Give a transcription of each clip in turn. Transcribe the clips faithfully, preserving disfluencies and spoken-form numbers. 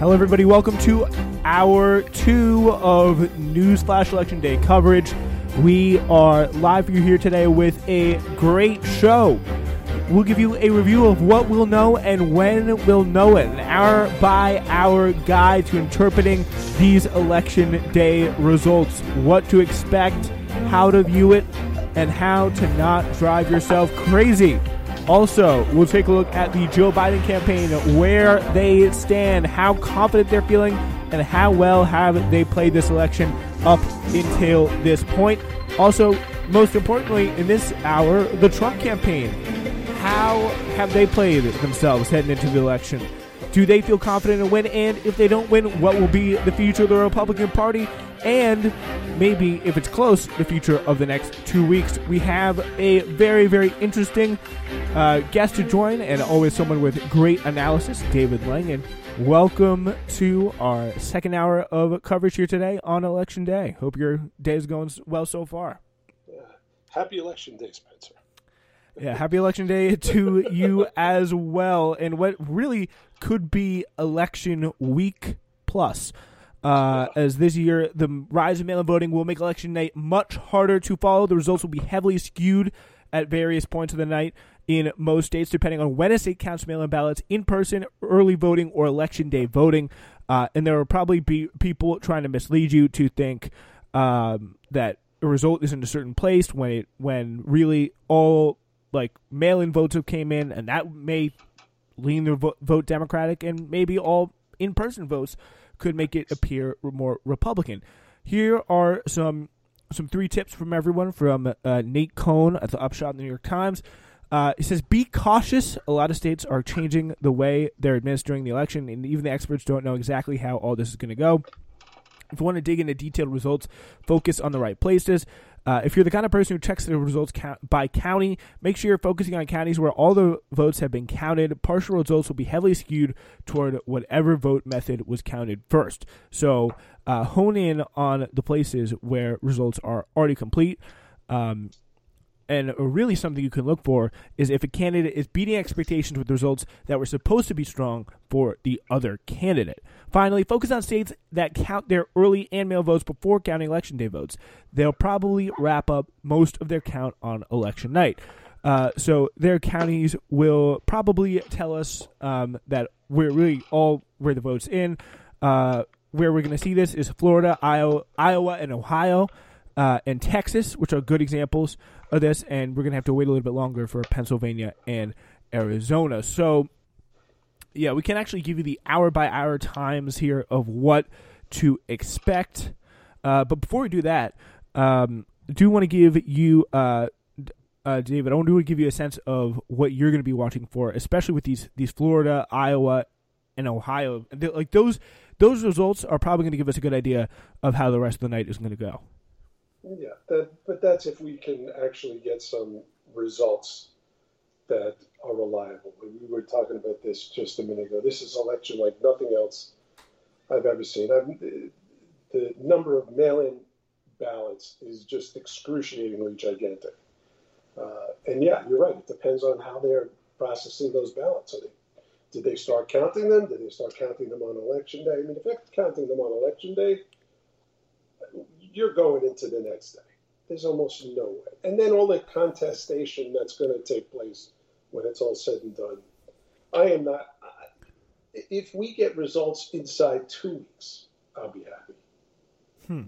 Hello, everybody. Welcome to Hour two of News Flash Election Day coverage. We are live for you here today with a great show. We'll give you a review of what we'll know and when we'll know it. An hour-by-hour guide to interpreting these Election Day results. What to expect, how to view it, and how to not drive yourself crazy. Also, we'll take a look at the Joe Biden campaign, where they stand, how confident they're feeling, and how well have they played this election up until this point. Also, most importantly, in this hour, the Trump campaign. How have they played themselves heading into the election? Do they feel confident to win? And if they don't win, what will be the future of the Republican Party? And maybe, if it's close, the future of the next two weeks. We have a very, very interesting uh, guest to join, and always someone with great analysis, David Langan. Welcome to our second hour of coverage here today on Election Day. Hope your day is going well so far. Uh, happy Election Day, Spencer. Yeah, happy Election Day to you as well. And what really could be Election Week Plus. Uh, as this year, the rise of mail-in voting will make election night much harder to follow. The results will be heavily skewed at various points of the night in most states, depending on when a state counts mail-in ballots, in-person, early voting, or election day voting. Uh, and there will probably be people trying to mislead you to think um, that a result is in a certain place when it when really all like mail-in votes have came in, and that may lean the vo- vote Democratic, and maybe all in-person votes could make it appear more Republican. Here are some some three tips from everyone from uh, Nate Cohn at the Upshot in the New York Times. Uh, it says, be cautious. A lot of states are changing the way they're administering the election, and even the experts don't know exactly how all this is going to go. If you want to dig into detailed results, focus on the right places. Uh, if you're the kind of person who checks the results count by county, make sure you're focusing on counties where all the votes have been counted. Partial results will be heavily skewed toward whatever vote method was counted first. So uh, hone in on the places where results are already complete. Um, and really something you can look for is if a candidate is beating expectations with results that were supposed to be strong for the other candidate. Finally, focus on states that count their early and mail votes before counting election day votes. They'll probably wrap up most of their count on election night. Uh, so their counties will probably tell us um, that we're really all where the vote's in. Uh, where we're going to see this is Florida, Iowa, Iowa and Ohio, uh, and Texas, which are good examples of this. And we're going to have to wait a little bit longer for Pennsylvania and Arizona. So yeah, we can actually give you the hour-by-hour times here of what to expect. Uh, but before we do that, um, I do want to give you, uh, uh, David, I want to give you a sense of what you're going to be watching for, especially with these these Florida, Iowa, and Ohio. They're, like those those results are probably going to give us a good idea of how the rest of the night is going to go. Yeah, that, but that's if we can actually get some results that are reliable. We were talking about this just a minute ago. This is an election like nothing else I've ever seen. I'm, the, the number of mail-in ballots is just excruciatingly gigantic. Uh, and yeah, you're right. It depends on how they're processing those ballots. Are they, did they start counting them? Did they start counting them on election day? I mean, if they're counting them on election day, you're going into the next day. There's almost no way. And then all the contestation that's going to take place when it's all said and done. I am not. I, if we get results inside two weeks, I'll be happy. Hmm.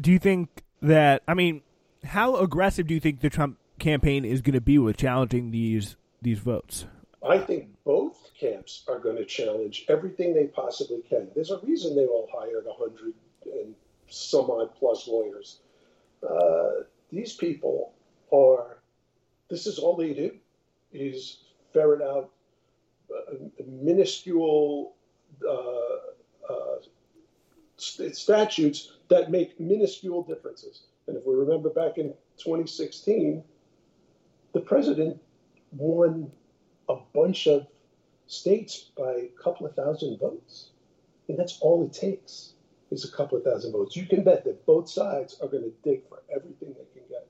Do you think that, I mean, how aggressive do you think the Trump campaign is going to be with challenging these these votes? I think both camps are going to challenge everything they possibly can. There's a reason they all hired a hundred and some odd plus lawyers. Uh, these people are, this is all they do, is ferret out uh, minuscule uh, uh, st- statutes that make minuscule differences. And if we remember back in twenty sixteen, the president won a bunch of states by a couple of thousand votes. And that's all it takes. It's a couple of thousand votes. You can bet that both sides are going to dig for everything they can get.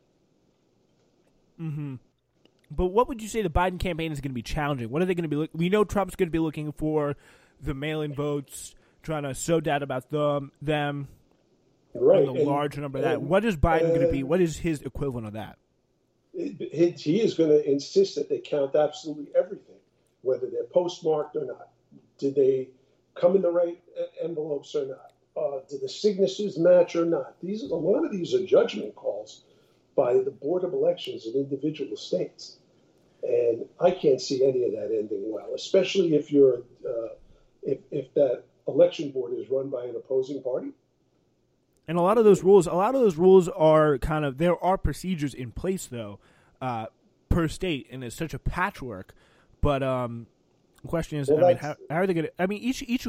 Mm-hmm. But what would you say the Biden campaign is going to be challenging? What are they going to be look- – we know Trump's going to be looking for the mail-in votes, trying to sow doubt about them, them right. and the and, large number of that. And, what is Biden and, going to be – what is his equivalent of that? He, he is going to insist that they count absolutely everything, whether they're postmarked or not. Did they come in the right envelopes or not? Uh, do the signatures match or not? These, a lot of these are judgment calls by the Board of Elections in individual states. And I can't see any of that ending well, especially if you're uh, if if that election board is run by an opposing party. And a lot of those rules, a lot of those rules are kind of, there are procedures in place though, uh, per state, and it's such a patchwork. But um, the question is, well, I mean, how, how are they going to? I mean, each each.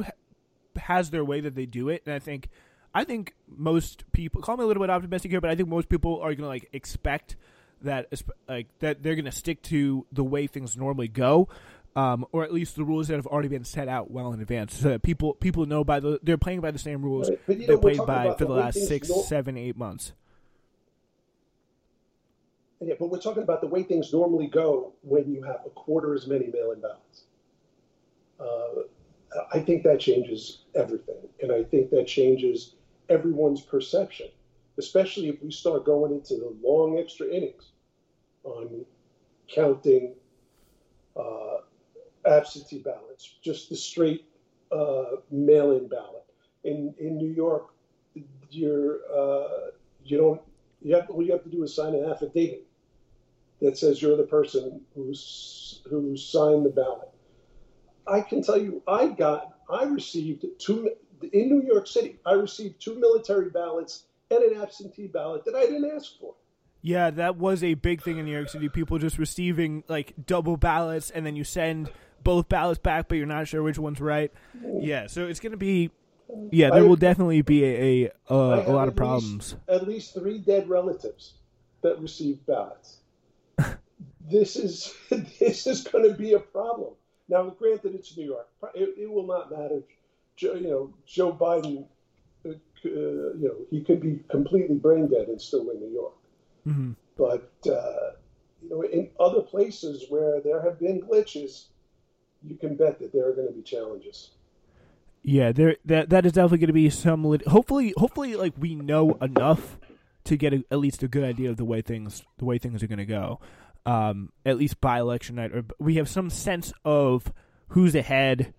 has their way that they do it, and I think I think most people, call me a little bit optimistic here, but I think most people are going to like expect that like that they're going to stick to the way things normally go, um, or at least the rules that have already been set out well in advance. So that people people know by the they're playing by the same rules right. they know, played by for the, the last six, no- seven, eight months. Yeah, but we're talking about the way things normally go when you have a quarter as many mail-in ballots. Uh, I think that changes everything, and I think that changes everyone's perception, especially if we start going into the long extra innings on counting uh, absentee ballots, just the straight uh, mail-in ballot. In in New York, you're uh, you don't you have all you have to do is sign an affidavit that says you're the person who's who signed the ballot. I can tell you, I got, I received two, in New York City, I received two military ballots and an absentee ballot that I didn't ask for. Yeah, that was a big thing in New York City. People just receiving, like, double ballots, and then you send both ballots back, but you're not sure which one's right. Yeah, so it's going to be, yeah, there I, will definitely be a, a, a, a lot of problems. Least, at least three dead relatives that received ballots. This is, this is going to be a problem. Now, granted, it's New York. It, it will not matter. Joe, you know, Joe Biden, uh, you know, he could be completely brain dead and still win New York. Mm-hmm. But, uh, you know, in other places where there have been glitches, you can bet that there are going to be challenges. Yeah, there that that is definitely going to be some lit- – hopefully, hopefully, like, we know enough to get a, at least a good idea of the way things the way things are going to go. Um, at least by election night, or we have some sense of who's ahead,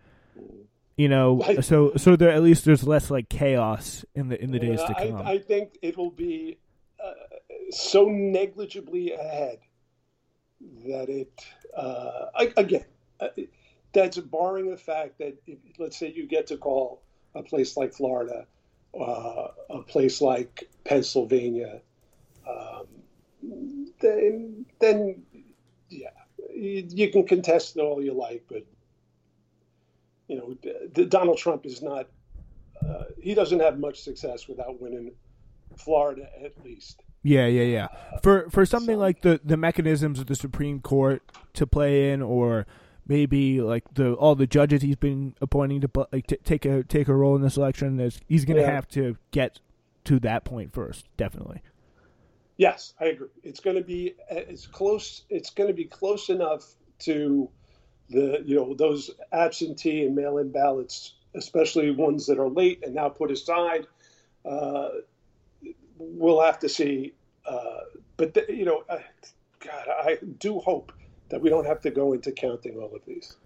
you know. I, so, so there at least there's less like chaos in the in the days to come. I, I think it will be uh, so negligibly ahead that it uh, I, again uh, that's barring the fact that if, let's say you get to call a place like Florida, uh, a place like Pennsylvania. Um, Then, then, yeah, you, you can contest it all you like, but you know, the, the Donald Trump is not. Uh, he doesn't have much success without winning Florida, at least. Yeah, yeah, yeah. Uh, for for something so. like the, the mechanisms of the Supreme Court to play in, or maybe like the all the judges he's been appointing to like t- take a take a role in this election, is he's going to yeah. have to get to that point first, definitely. Yes, I agree. It's going to be it's close. It's going to be close enough to the you know those absentee and mail-in ballots, especially ones that are late and now put aside. Uh, we'll have to see. Uh, but, th- you know, I, God, I do hope that we don't have to go into counting all of these.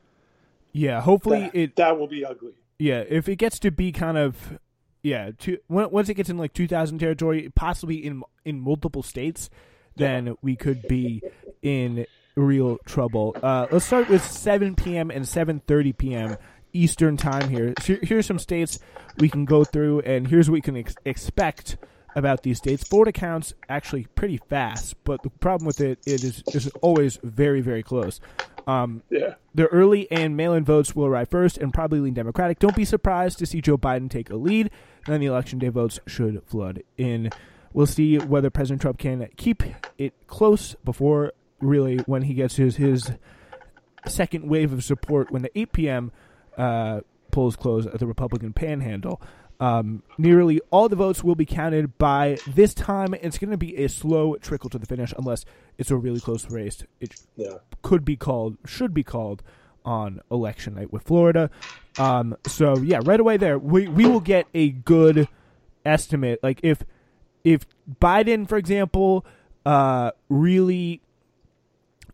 Yeah, hopefully that, it... That will be ugly. Yeah, if it gets to be kind of... Yeah, to, once it gets in like two thousand territory, possibly in in multiple states, then we could be in real trouble. Uh, let's start with seven p.m. and seven thirty p.m. Eastern time here. So here's some states we can go through, and here's what we can ex- expect about these states. Florida counts actually pretty fast, but the problem with it, it is it's always very, very close. Um, yeah. The early and mail-in votes will arrive first and probably lean Democratic. Don't be surprised to see Joe Biden take a lead. And then the election day votes should flood in. We'll see whether President Trump can keep it close before, really, when he gets his, his second wave of support when the eight p.m. Uh, polls close at the Republican panhandle. Um, nearly all the votes will be counted by this time. It's going to be a slow trickle to the finish unless it's a really close race. It yeah. could be called, should be called on election night with Florida. Um, so yeah, right away there, we, we will get a good estimate. Like if, if Biden, for example, uh, really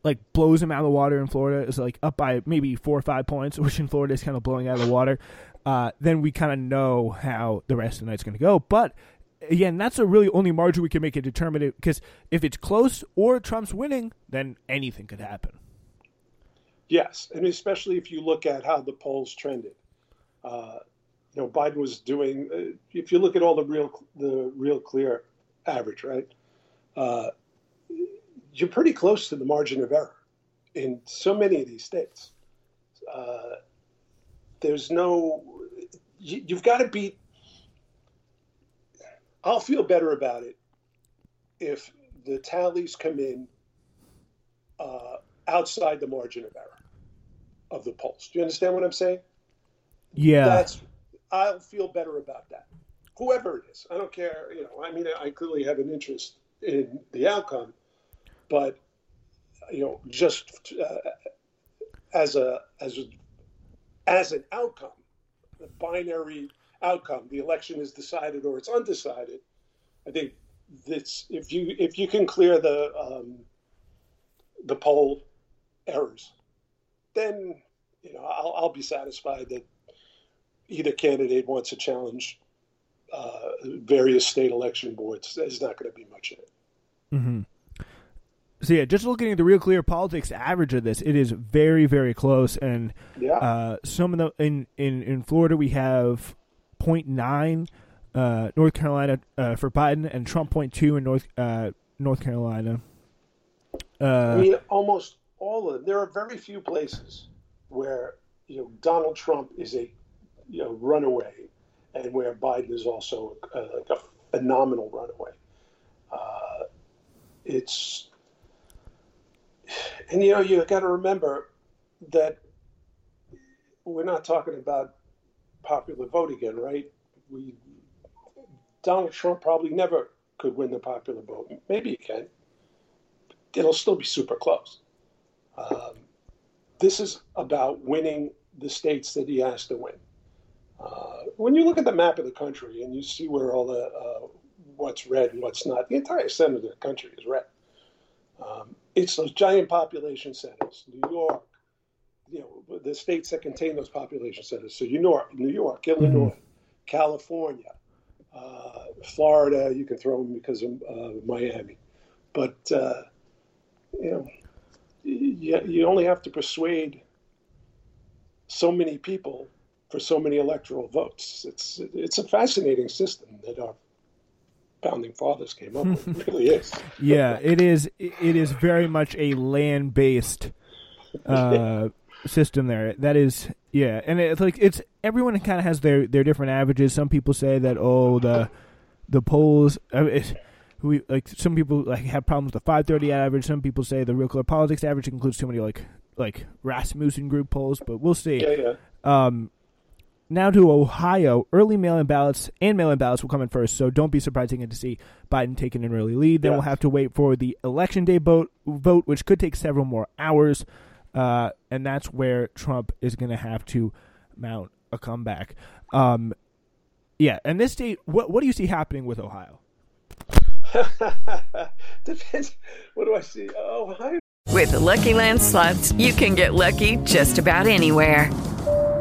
like blows him out of the water in Florida, is like up by maybe four or five points, which in Florida is kind of blowing out of the water. Uh, then we kind of know how the rest of the night's going to go. But, again, that's a really only margin we can make it determinative, because if it's close or Trump's winning, then anything could happen. Yes, and especially if you look at how the polls trended. Uh, you know, Biden was doing uh, – if you look at all the real the Real Clear average, right, uh, you're pretty close to the margin of error in so many of these states. Uh There's no, you, you've got to beat, I'll feel better about it if the tallies come in uh, outside the margin of error of the polls. Do you understand what I'm saying? Yeah. That's, I'll feel better about that. Whoever it is, I don't care. You know, I mean, I clearly have an interest in the outcome, but, you know, just uh, as a, as a, as an outcome, the binary outcome, the election is decided or it's undecided. I think that's if you if you can clear the um, the poll errors, then you know I'll, I'll be satisfied that either candidate wants to challenge uh, various state election boards. There's not going to be much in it. Mm-hmm. So, yeah, just looking at the Real Clear Politics average of this, it is very, very close. And yeah. uh, some of the in, in, in Florida, we have zero point nine, uh, North Carolina uh, for Biden, and Trump zero point two in North uh, North Carolina. Uh, I mean, almost all of them. There are very few places where you know Donald Trump is a you know, runaway, and where Biden is also a, like a phenomenal runaway. Uh, it's And, you know, you got to remember that we're not talking about popular vote again, right? We Donald Trump probably never could win the popular vote. Maybe he can. It'll still be super close. Um, this is about winning the states that he has to win. Uh, when you look at the map of the country and you see where all the uh, what's red and what's not, the entire center of the country is red. Um, it's those giant population centers, New York, you know, the states that contain those population centers. So you know, New York, Illinois, mm-hmm. California, uh, Florida, you can throw them because of uh, Miami. But, uh, you know, you, you only have to persuade so many people for so many electoral votes. It's, it's a fascinating system that our founding fathers came up with. It really is. Yeah, it is. It is very much a land-based uh, system there. That is, yeah, and it's like it's everyone kind of has their, their different averages. Some people say that oh the the polls. I mean, it's, we like some people like have problems with the five thirty average. Some people say the Real Clear Politics average includes too many like like Rasmussen group polls. But we'll see. Yeah, yeah. Um, Now to Ohio, early mail-in ballots and mail-in ballots will come in first, so don't be surprising to see Biden taking an early lead. Then yeah. we'll have to wait for the election day vote, vote which could take several more hours, uh, and that's where Trump is going to have to mount a comeback. Um, yeah, and this state, what what do you see happening with Ohio? Depends. What do I see? Oh, hi. With Lucky Land Slots, you can get lucky just about anywhere.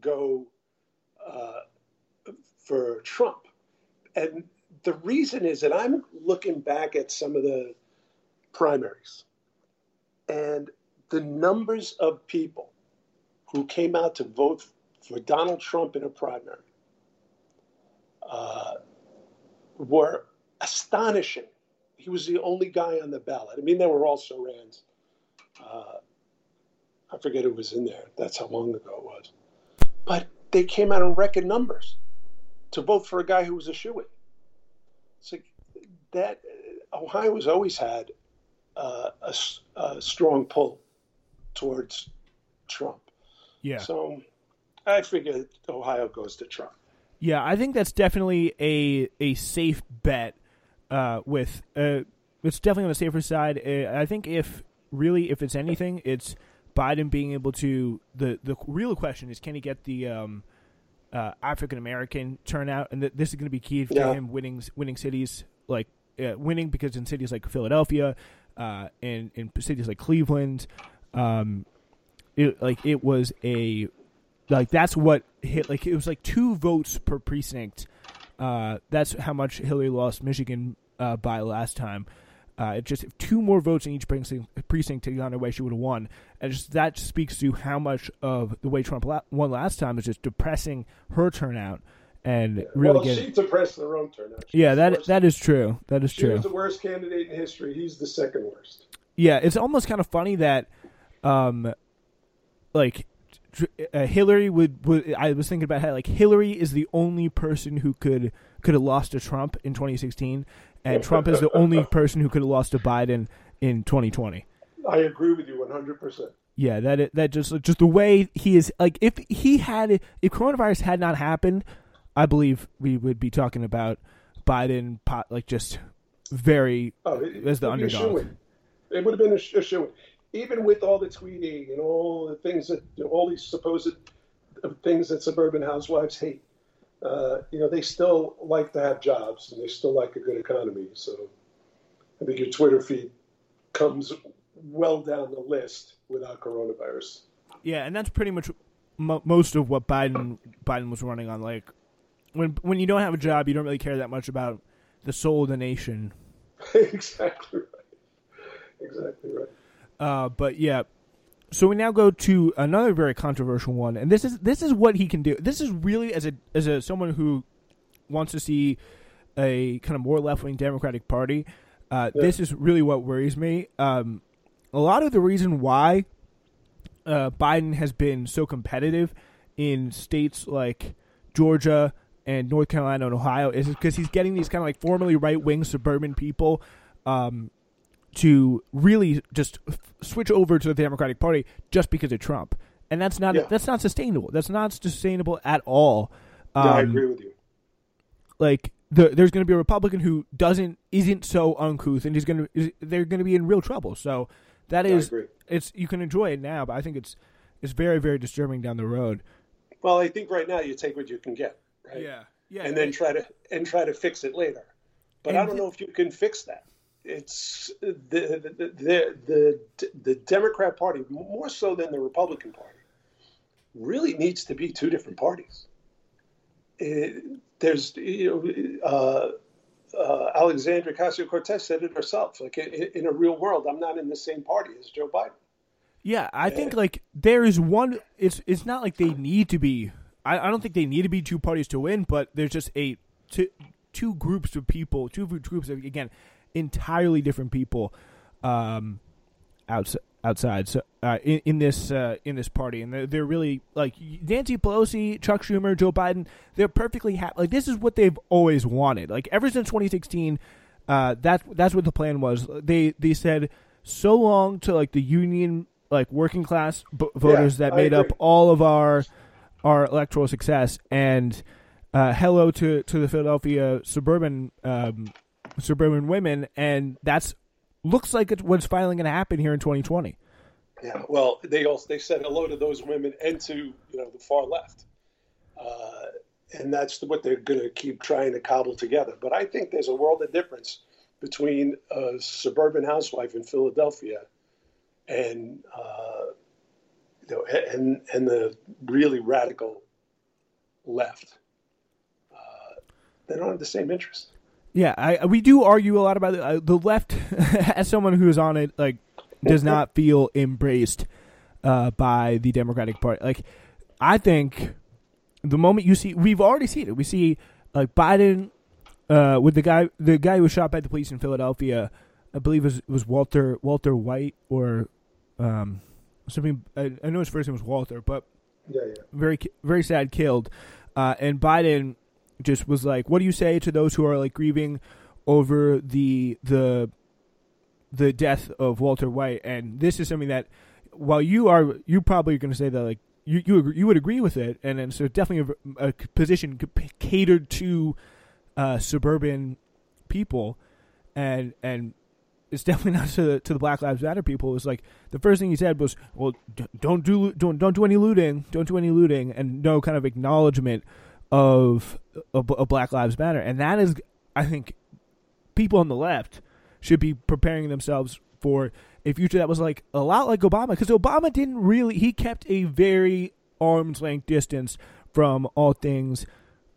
go uh, for Trump. And the reason is that I'm looking back at some of the primaries and the numbers of people who came out to vote for Donald Trump in a primary uh, were astonishing. He was the only guy on the ballot. I mean, there were also Rands. Uh, I forget who was in there. That's how long ago it was. But they came out in record numbers to vote for a guy who was a shoo-in. It's like that. Ohio has always had uh, a, a strong pull towards Trump. Yeah. So I figure Ohio goes to Trump. Yeah, I think that's definitely a a safe bet. Uh, with uh, it's definitely on the safer side. Uh, I think if really if it's anything, it's Biden being able to, the, the real question is, can he get the um, uh, African-American turnout? And th- this is going to be key for yeah. him winning winning cities, like uh, winning because in cities like Philadelphia uh, and in cities like Cleveland, um, it, like it was a, like that's what hit, like it was like two votes per precinct. Uh, that's how much Hillary lost Michigan uh, by last time. Uh, it just two more votes in each precinct, precinct to get on her way, she would have won. And just, that speaks to how much of the way Trump la- won last time is just depressing her turnout. And yeah. really well, getting... she depressed her own turnout. She yeah, that that is true. That is she true. She was the worst candidate in history. He's the second worst. Yeah, it's almost kind of funny that, um, like, uh, Hillary would, would. I was thinking about how, like, Hillary is the only person who could could have lost to Trump in twenty sixteen. And Trump is the only person who could have lost to Biden in twenty twenty. I agree with you one hundred percent. Yeah, that that just just the way he is, like if he had if coronavirus had not happened, I believe we would be talking about Biden pot, like just very oh, it, as the underdog. It would have been a shoo-in. Even with all the tweeting and all the things that you know, all these supposed things that suburban housewives hate. Uh, you know, they still like to have jobs and they still like a good economy. So I think your Twitter feed comes well down the list without coronavirus. Yeah, and that's pretty much mo- most of what Biden Biden was running on. Like, when when you don't have a job, you don't really care that much about the soul of the nation. Exactly right. Exactly right. Uh, but, yeah. So we now go to another very controversial one, and this is this is what he can do. This is really as a as a someone who wants to see a kind of more left wing Democratic Party. Uh, yeah. This is really what worries me. Um, a lot of the reason why uh, Biden has been so competitive in states like Georgia and North Carolina and Ohio is because he's getting these kind of like formerly right wing suburban people. Um, to really just f- switch over to the Democratic Party just because of Trump. And that's not yeah. that's not sustainable. That's not sustainable at all. Um, yeah, I agree with you. Like, the, there's going to be a Republican who doesn't isn't so uncouth, and he's going to they're going to be in real trouble. So that is yeah, it's you can enjoy it now, but I think it's it's very very disturbing down the road. Well, I think right now you take what you can get, right? Yeah, yeah, and then try to and try to fix it later. But I don't know if you can fix that. It's the the, the the the Democrat Party, more so than the Republican Party, really needs to be two different parties. It, there's, you know, uh, uh, Alexandria Ocasio-Cortez said it herself. Like, in, in a real world, I'm not in the same party as Joe Biden. Yeah, I think and, like there is one. It's it's not like they need to be. I, I don't think they need to be two parties to win, but there's just a two two groups of people, two groups of again. entirely different people um, outside, outside so, uh, in, in this uh, in this party, and they're, they're really like Nancy Pelosi, Chuck Schumer, Joe Biden. They're perfectly happy. Like, this is what they've always wanted. Like, ever since twenty sixteen, Uh, that that's what the plan was. They they said so long to like the union, like working class b- voters yeah, that I made agree. up all of our our electoral success, and uh, hello to, to the Philadelphia suburban um, suburban women, and that's looks like it's what's finally going to happen here in twenty twenty. Yeah, well, they also they said hello to those women and to you know the far left. Uh, And that's what they're going to keep trying to cobble together. But I think there's a world of difference between a suburban housewife in Philadelphia and uh, you know, and and the really radical left. Uh, they don't have the same interests. Yeah, I we do argue a lot about the, uh, the left. As someone who's on it, like, does not feel embraced uh, by the Democratic Party. Like, I think. The moment you see, we've already seen it. We see like Biden uh, with the guy, the guy who was shot by the police in Philadelphia. I believe it was, it was Walter Walter White or um, something. I, I know his first name was Walter, but yeah, yeah. very very sad, killed. Uh, and Biden just was like, "What do you say to those who are like grieving over the the the death of Walter White?" And this is something that, while you are you probably are going to say that like. You you you would agree with it, and, and so definitely a, a position catered to uh, suburban people, and and it's definitely not to the, to the Black Lives Matter people. It was like the first thing he said was, "Well, don't do don't don't do any looting, don't do any looting," and no kind of acknowledgement of of, of Black Lives Matter, and that is, I think, people on the left should be preparing themselves for. A future that was like a lot like Obama, because Obama didn't really, he kept a very arm's length distance from all things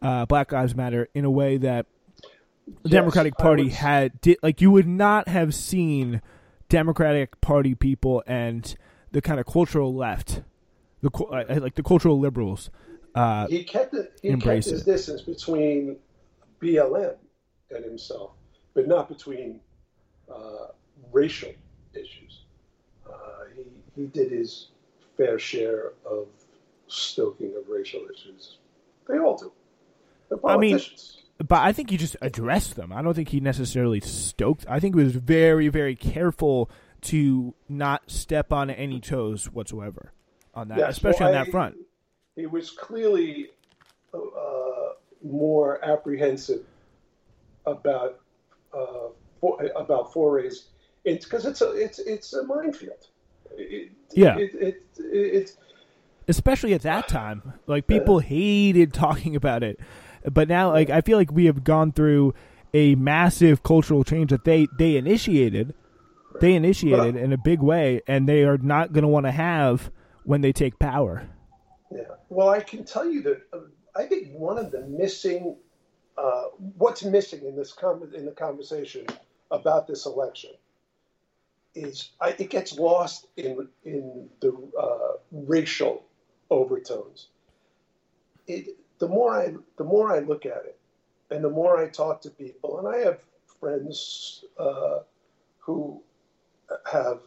uh, Black Lives Matter in a way that the yes, Democratic Party would... had, did, like you would not have seen Democratic Party people and the kind of cultural left, the like the cultural liberals uh, He kept, the, he kept his it. distance between B L M and himself, but not between uh, racial issues. Uh, he, he did his fair share of stoking of racial issues. They all do. They're politicians. I mean, but I think he just addressed them. I don't think he necessarily stoked. I think he was very, very careful to not step on any toes whatsoever on that, yes, especially well, on I, that front. He was clearly uh, more apprehensive about uh, for, about forays. It's because it's a it's it's a minefield. It, yeah. It, it, it, it, Especially at that time, like people uh, hated talking about it, but now like I feel like we have gone through a massive cultural change that they they initiated, right. they initiated well, in a big way, and they are not going to want to have when they take power. Yeah. Well, I can tell you that uh, I think one of the missing, uh, what's missing in this com- in the conversation about this election. Is I, it gets lost in in the uh, racial overtones. It, the more I the more I look at it, and the more I talk to people, and I have friends uh, who have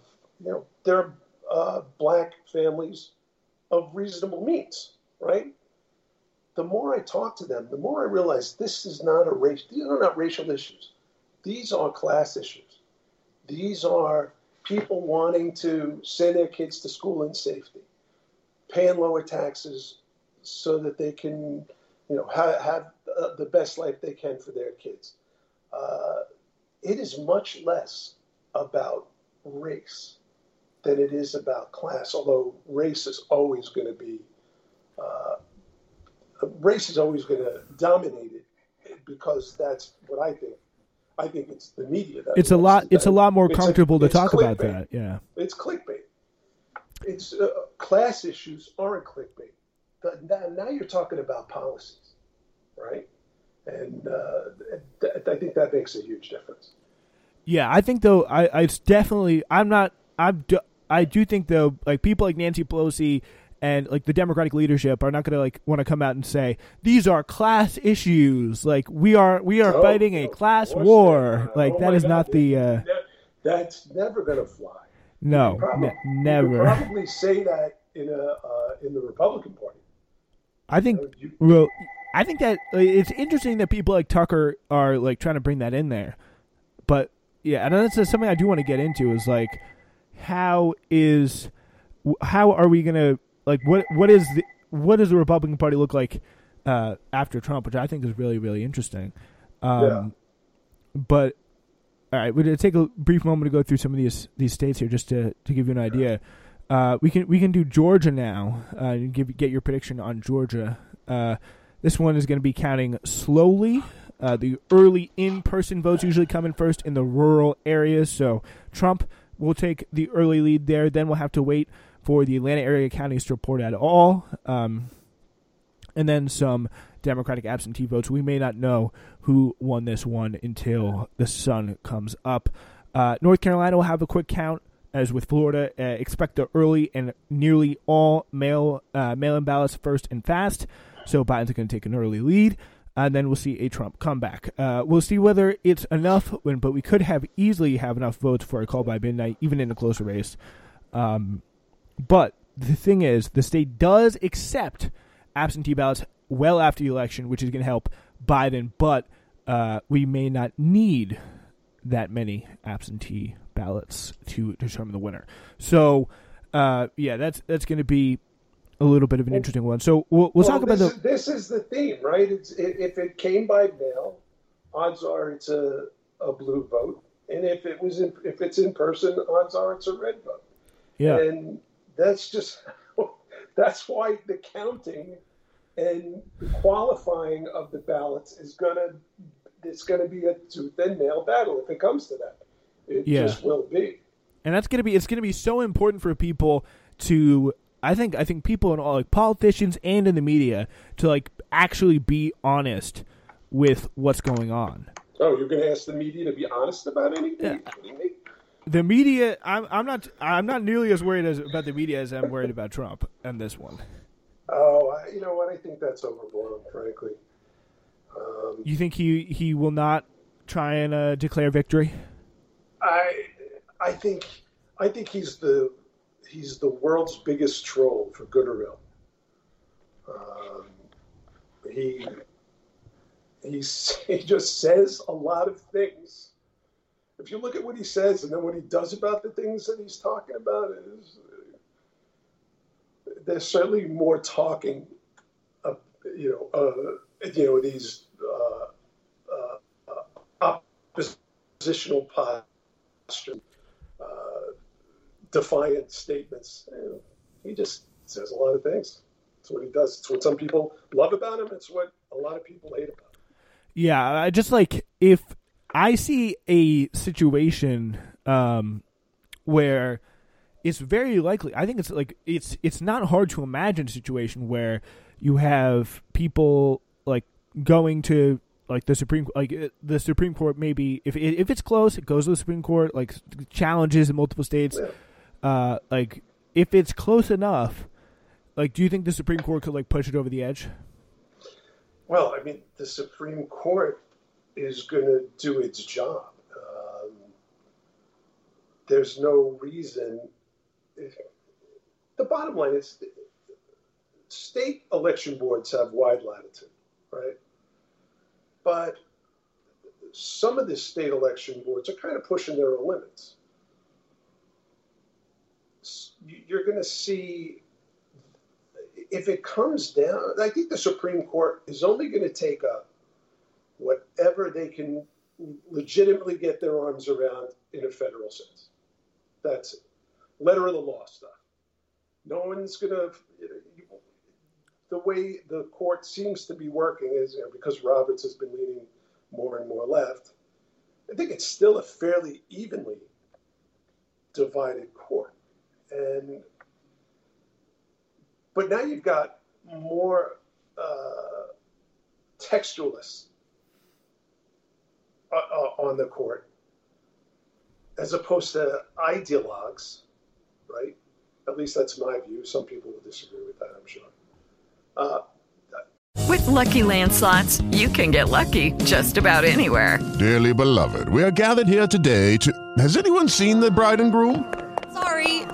you know they're uh, black families of reasonable means, right? The more I talk to them, the more I realize this is not a race. These are not racial issues. These are class issues. These are people wanting to send their kids to school in safety, paying lower taxes so that they can, you know, have, have uh, the best life they can for their kids. Uh, it is much less about race than it is about class, although race is always going to be, uh, race is always going to dominate it because that's what I think. I think it's the media. That it's a lot. It's a lot more comfortable to talk about that. Yeah, it's clickbait. It's uh, class issues aren't clickbait. But now, now you're talking about policies, right? And uh, th- I think that makes a huge difference. Yeah, I think though, I, I it's definitely. I'm not. I'm. Do, I do think though, like people like Nancy Pelosi and like the Democratic leadership are not going to like want to come out and say these are class issues. Like we are, we are no, fighting no, a class war. Like oh that is God, not dude. the. Uh... That's never going to fly. No, probably, ne- never. You probably say that in a uh, in the Republican Party. I think. So you... Well, I think that it's interesting that people like Tucker are like trying to bring that in there. But yeah, and that's something I do want to get into is like, how is, how are we going to, like, what, what is the, what does the Republican Party look like uh, after Trump, which I think is really, really interesting. Um, yeah. But all right, we're going to take a brief moment to go through some of these, these states here just to, to give you an idea. Uh, we can, we can do Georgia now, uh, and give, get your prediction on Georgia. Uh, this one is going to be counting slowly. Uh, the early in-person votes usually come in first in the rural areas. So Trump will take the early lead there. Then we'll have to wait for the Atlanta area counties to report at all. Um, and then some Democratic absentee votes. We may not know who won this one until the sun comes up. Uh, North Carolina will have a quick count. As with Florida, uh, expect the early and nearly all mail, uh, mail-in ballots first and fast. So Biden's going to take an early lead. And then we'll see a Trump comeback. Uh, we'll see whether it's enough, when, but we could have easily have enough votes for a call by midnight, even in a closer race. Um, but the thing is, the state does accept absentee ballots well after the election, which is going to help Biden. But uh, we may not need that many absentee ballots to determine the winner. So, uh, yeah, that's that's going to be a little bit of an interesting one. So we'll, we'll, well talk about the. Is, this is the theme, right? It's, it, if it came by mail, odds are it's a, a blue vote, and if it was in, if it's in person, odds are it's a red vote. Yeah, and that's just that's why the counting and the qualifying of the ballots is gonna it's gonna be a tooth and nail battle if it comes to that. It yeah. just will be, and that's gonna be it's gonna be so important for people to. I think I think people in all, like, politicians and in the media, to like actually be honest with what's going on. Oh, you're going to ask the media to be honest about anything? Yeah. The media, I'm, I'm not. I'm not nearly as worried as, about the media as I'm worried about Trump and this one. Oh, you know what? I think that's overblown, frankly. Um, you think he he will not try and uh, declare victory? I I think I think he's the. He's the world's biggest troll, for good or ill. Um, he he's, he just says a lot of things. If you look at what he says and then what he does about the things that he's talking about, is there's certainly more talking. Uh, you know, uh, you know these uh, uh, oppositional postures. Defiant statements. He just says a lot of things. That's what he does. It's what some people love about him. It's what a lot of people hate about him. Yeah, I just like, if I see a situation um, where it's very likely, I think it's like it's it's not hard to imagine a situation where you have people like going to like the Supreme, like the Supreme Court. Maybe if if it's close, it goes to the Supreme Court. Like challenges in multiple states. Yeah. Uh, like, if it's close enough, like, do you think the Supreme Court could, like, push it over the edge? Well, I mean, the Supreme Court is going to do its job. Um, there's no reason. The bottom line is state election boards have wide latitude, right? But some of the state election boards are kind of pushing their own limits. You're going to see, if it comes down, I think the Supreme Court is only going to take up whatever they can legitimately get their arms around in a federal sense. That's it. Letter of the law stuff. No one's going to, the way the court seems to be working is, you know, because Roberts has been leaning more and more left, I think it's still a fairly evenly divided court. And but now you've got more uh, textualists uh, uh, on the court, as opposed to ideologues, right? At least that's my view. Some people will disagree with that, I'm sure. Uh, With Lucky Land Slots, you can get lucky just about anywhere. Dearly beloved, we are gathered here today to. Has anyone seen the bride and groom? Sorry,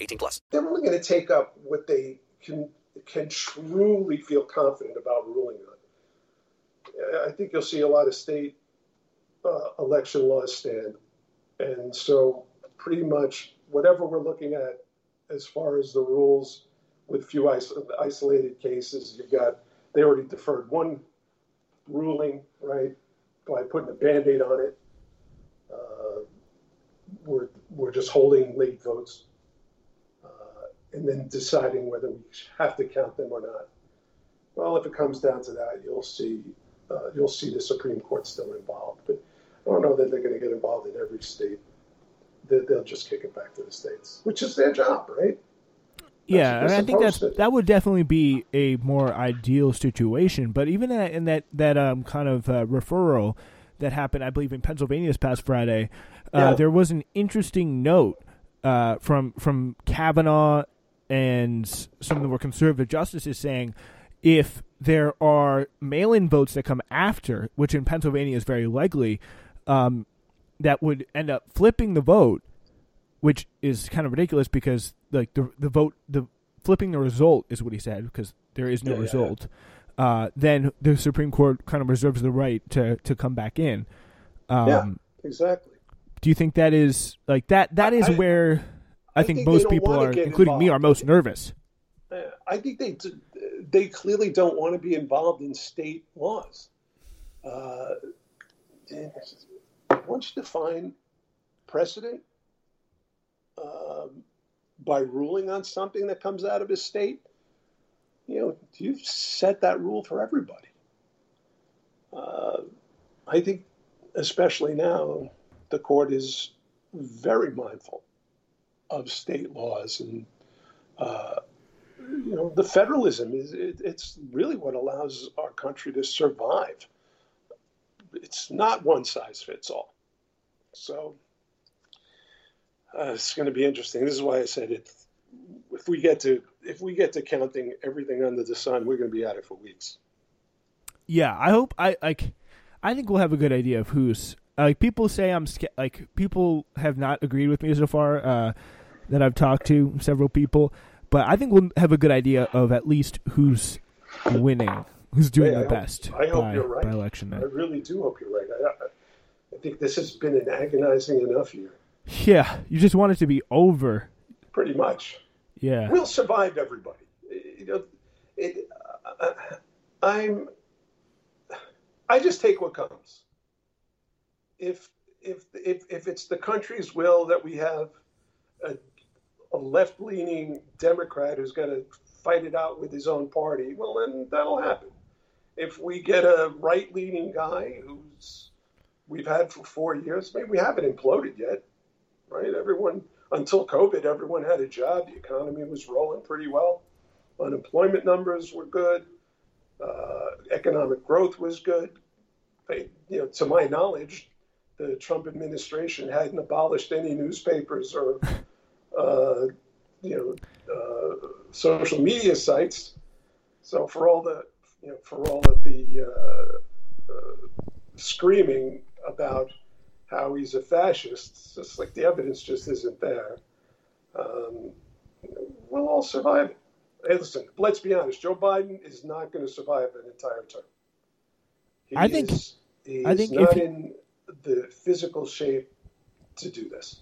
eighteen plus. They're only going to take up what they can, can truly feel confident about ruling on. I think you'll see a lot of state uh, election laws stand. And so pretty much whatever we're looking at as far as the rules, with a few isolated cases, you've got, they already deferred one ruling, right, by putting a Band-Aid on it. Uh, we're, we're just holding late votes uh, and then deciding whether we have to count them or not. Well, if it comes down to that, you'll see uh, you'll see the Supreme Court still involved. But I don't know that they're going to get involved in every state. They, they'll just kick it back to the states, which is their job, right? Yeah, and I think that's, that would definitely be a more ideal situation. But even in that, in that, that um, kind of uh, referral that happened, I believe, in Pennsylvania this past Friday, uh, yeah. there was an interesting note uh, from from Kavanaugh and some of the more conservative justices saying if there are mail-in votes that come after, which in Pennsylvania is very likely, um, that would end up flipping the vote, which is kind of ridiculous because like the the vote the flipping the result is what he said because there is no yeah, result. Yeah. Uh, then the Supreme Court kind of reserves the right to, to come back in. Um, yeah, exactly. Do you think that is like that? That is I, where I, I think, think most people are, including involved. me, are most nervous. I think they they clearly don't want to be involved in state laws. Uh, once you define precedent. Um, by ruling on something that comes out of his state, you know, you've set that rule for everybody. Uh, I think, especially now, the court is very mindful of state laws, and uh, you know, the federalism is it, it's really what allows our country to survive. It's not one size fits all, so. Uh, it's going to be interesting. This is why I said it. If we get to if we get to counting everything under the sun, we're going to be at it for weeks. Yeah, I hope I like. I think we'll have a good idea of who's like. People say I'm like. People have not agreed with me so far uh, that I've talked to several people, but I think we'll have a good idea of at least who's winning, who's doing hey, the I best. Hope, I hope by, you're right. By election night. I really do hope you're right. I, I think this has been an agonizing enough year. Yeah, you just want it to be over. Pretty much. Yeah. We'll survive, everybody. You know, it, uh, I'm. I just take what comes. If if if if it's the country's will that we have a, a left-leaning Democrat who's going to fight it out with his own party, well, then that'll happen. If we get a right-leaning guy who's we've had for four years, maybe we haven't imploded yet. Right, everyone until COVID, everyone had a job. The economy was rolling pretty well. Unemployment numbers were good. Uh, economic growth was good. They, you know, to my knowledge, the Trump administration hadn't abolished any newspapers or, uh, you know, uh, social media sites. So for all the, you know, for all of the uh, uh, screaming about how he's a fascist, it's just like the evidence just isn't there. Um, we'll all survive it. Hey, listen, let's be honest. Joe Biden is not going to survive an entire term. He I think is, he I is think not if he... in the physical shape to do this.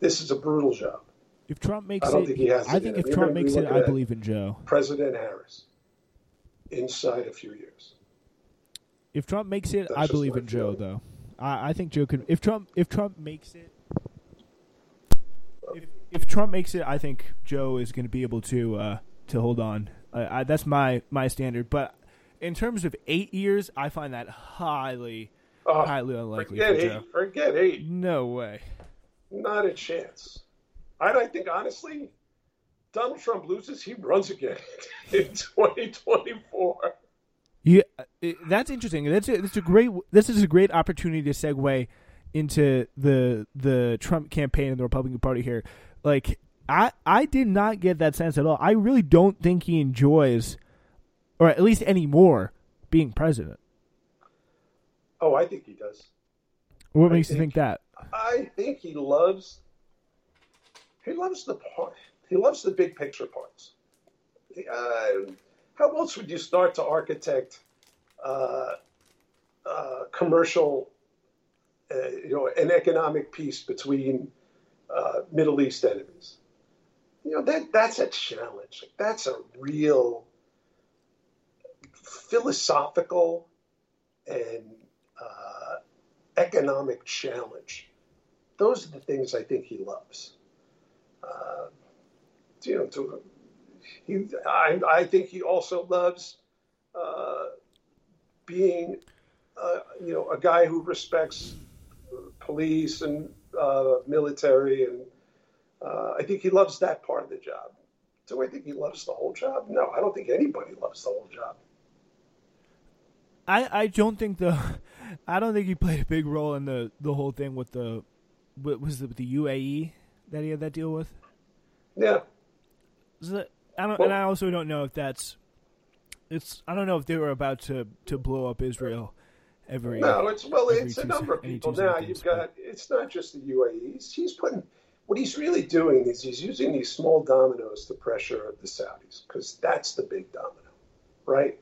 This is a brutal job. If Trump makes I don't it, think he has I think it. if I mean, Trump makes it, I believe in Joe. President Harris, inside a few years. If Trump makes it, That's I believe in Joe, feeling. though. I think Joe could. If Trump, if Trump makes it, if, if Trump makes it, I think Joe is going to be able to uh, to hold on. I, I, that's my, my standard. But in terms of eight years, I find that highly, oh, highly unlikely. Forget eight. Joe. Forget eight. No way. Not a chance. I, I think, honestly, Donald Trump loses, he runs again in twenty twenty-four. Yeah, that's interesting. That's a, that's a great. This is a great opportunity to segue into the the Trump campaign and the Republican Party here. Like, I I did not get that sense at all. I really don't think he enjoys, or at least anymore, being president. Oh, I think he does. What I makes think, you think that? I think he loves. He loves the part. He loves the big picture parts. Uh, How else would you start to architect uh, uh, commercial, uh, you know, an economic peace between uh, Middle East enemies? You know, that that's a challenge. That's a real philosophical and uh, economic challenge. Those are the things I think he loves. Uh, you know, to. He, I, I think he also loves uh, being, uh, you know, a guy who respects police and uh, military, and uh, I think he loves that part of the job. Do I think he loves the whole job? No, I don't think anybody loves the whole job. I I don't think the, I don't think he played a big role in the, the whole thing with the, what was it, with the U A E that he had that deal with? Yeah. So that, I don't, well, and I also don't know if that's, it's. I don't know if they were about to, to blow up Israel every. No, it's well, it's a number of people now. You've got, it's not just the U A E. He's, he's putting, what he's really doing is he's using these small dominoes to pressure the Saudis, because that's the big domino, right?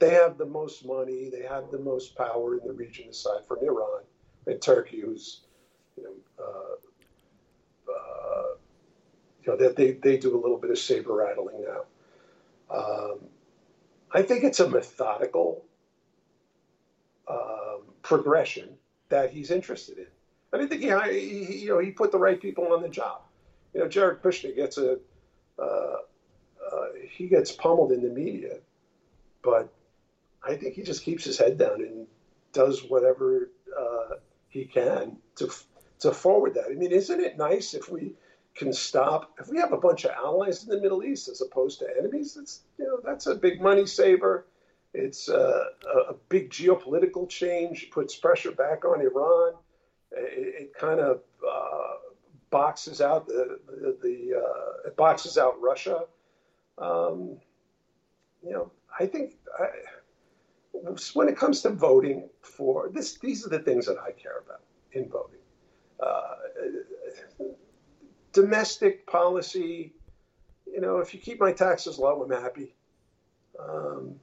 They have the most money, they have the most power in the region, aside from Iran and Turkey, who's, you know. Uh, You know, that they, they do a little bit of saber rattling now. Um, I think it's a methodical um, progression that he's interested in. I mean, I think he, he you know he put the right people on the job. You know, Jared Kushner gets a uh, uh, he gets pummeled in the media, but I think he just keeps his head down and does whatever uh, he can to to forward that. I mean, isn't it nice if we can stop, if we have a bunch of allies in the Middle East as opposed to enemies? It's, you know, that's a big money saver. It's a, a big geopolitical change. It puts pressure back on Iran. It, it kind of uh, boxes out the the uh, it boxes out Russia. Um, you know, I think I, when it comes to voting for this, these are the things that I care about in voting. Uh, Domestic policy, you know, if you keep my taxes low, I'm happy. Um,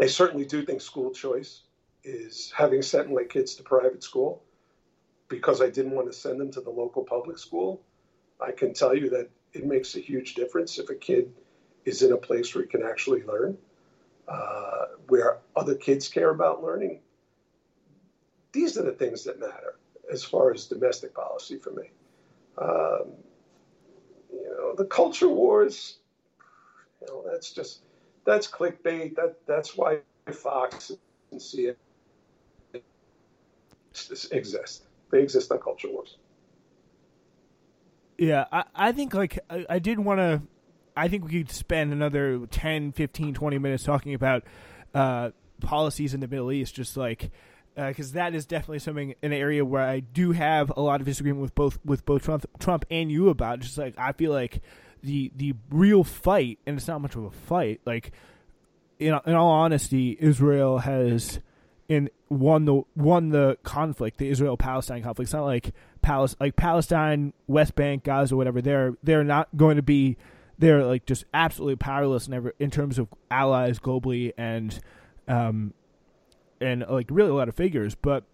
I certainly do think school choice is having sent my kids to private school because I didn't want to send them to the local public school. I can tell you that it makes a huge difference if a kid is in a place where he can actually learn, uh, where other kids care about learning. These are the things that matter as far as domestic policy for me. Um, you know, the culture wars, you know, that's just, that's clickbait. That, that's why Fox and C N N exist. They exist on culture wars. Yeah. I, I think like, I, I did want to, I think we could spend another ten, fifteen, twenty minutes talking about, uh, policies in the Middle East, just like, because uh, that is definitely something, an area where I do have a lot of disagreement with both with both Trump, Trump and you about. Just like I feel like the the real fight, and it's not much of a fight. Like in in all honesty, Israel has in won the won the conflict, the Israel Palestine conflict. It's not like Palestine, like Palestine, West Bank, Gaza, whatever. They're they're not going to be they're like just absolutely powerless in, in terms of allies globally and. Um, and like really a lot of figures, but